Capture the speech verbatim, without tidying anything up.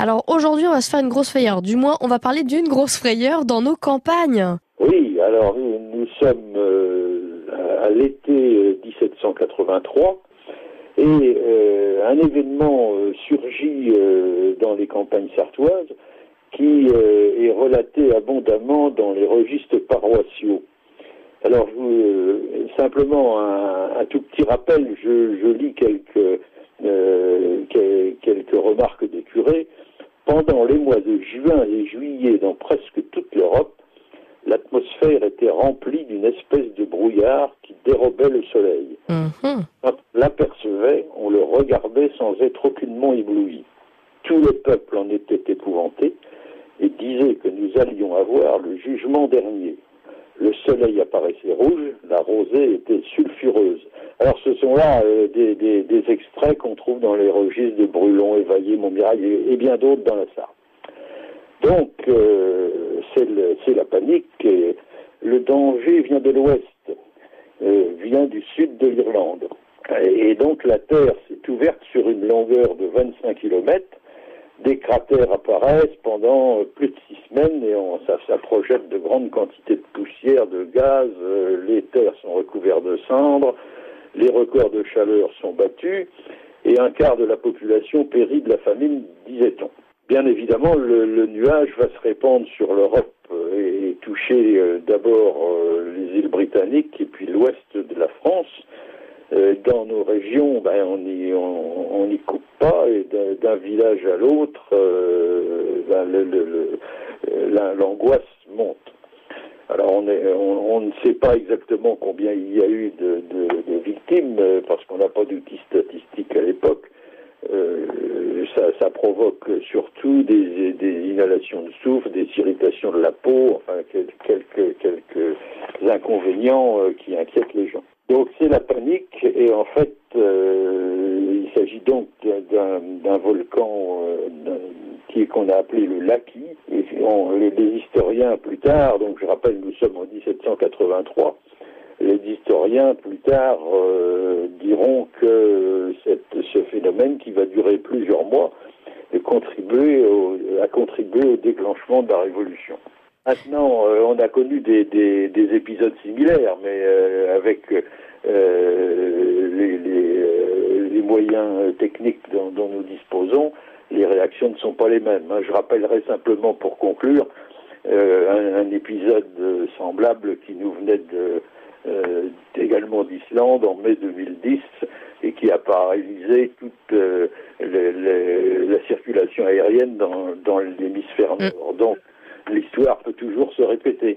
Alors aujourd'hui, on va se faire une grosse frayeur. Du moins, on va parler d'une grosse frayeur dans nos campagnes. Oui, alors nous sommes euh, à l'été dix-sept cent quatre-vingt-trois et euh, un événement euh, surgit euh, dans les campagnes sartoises qui euh, est relaté abondamment dans les registres paroissiaux. Alors, euh, simplement un, un tout petit rappel, je, je lis quelques, euh, quelques remarques des curés. Pendant les mois de juin et juillet, dans presque toute l'Europe, l'atmosphère était remplie d'une espèce de brouillard qui dérobait le soleil. Mmh. Quand on l'apercevait, on le regardait sans être aucunement ébloui. Tout le peuple en était épouvanté et disait que nous allions avoir le jugement dernier. Le soleil apparaissait rouge, la rosée était sulfureuse. Alors ce sont là euh, des, des, des extraits qu'on trouve dans les registres de Brulon, Évaillé, Montmirail et, et bien d'autres dans la Sarthe. Donc euh, c'est, le, c'est la panique. Et le danger vient de l'ouest, euh, vient du sud de l'Irlande. Et, et donc la Terre s'est ouverte sur une longueur de vingt-cinq kilomètres. Des cratères apparaissent pendant plus de six semaines et on, ça, ça projette de grandes quantités de poussière, de gaz, euh, les terres sont recouvertes de cendres, les records de chaleur sont battus et un quart de la population périt de la famine, disait-on. Bien évidemment, le, le nuage va se répandre sur l'Europe et, et toucher euh, d'abord euh, les îles britanniques et puis l'ouest de la France. Dans nos régions, ben, on n'y on, on y coupe pas, et d'un, d'un village à l'autre, euh, ben, le, le, le, la, l'angoisse monte. Alors on, est, on, on ne sait pas exactement combien il y a eu de, de, de victimes, parce qu'on n'a pas d'outils statistiques à l'époque. Euh, ça, ça provoque surtout des, des inhalations de souffle, des irritations de la peau, enfin quelques, quelques inconvénients qui inquiètent les gens. Donc c'est la panique et en fait euh, il s'agit donc d'un, d'un volcan euh, d'un, qui, qu'on a appelé le Laki. Et on, les, les historiens plus tard, donc je rappelle nous sommes en dix-sept cent quatre-vingt-trois, les historiens plus tard euh, diront que cette, ce phénomène qui va durer plusieurs mois a contribué au, a contribué au déclenchement de la révolution. Maintenant, euh, on a connu des, des, des épisodes similaires, mais euh, avec euh, les, les, les moyens techniques dont, dont nous disposons, les réactions ne sont pas les mêmes. Hein. Je rappellerai simplement pour conclure euh, un, un épisode semblable qui nous venait de, euh, également d'Islande en mai deux mille dix et qui a paralysé toute euh, les, les, la circulation aérienne dans, dans l'hémisphère nord. Donc, l'histoire peut toujours se répéter.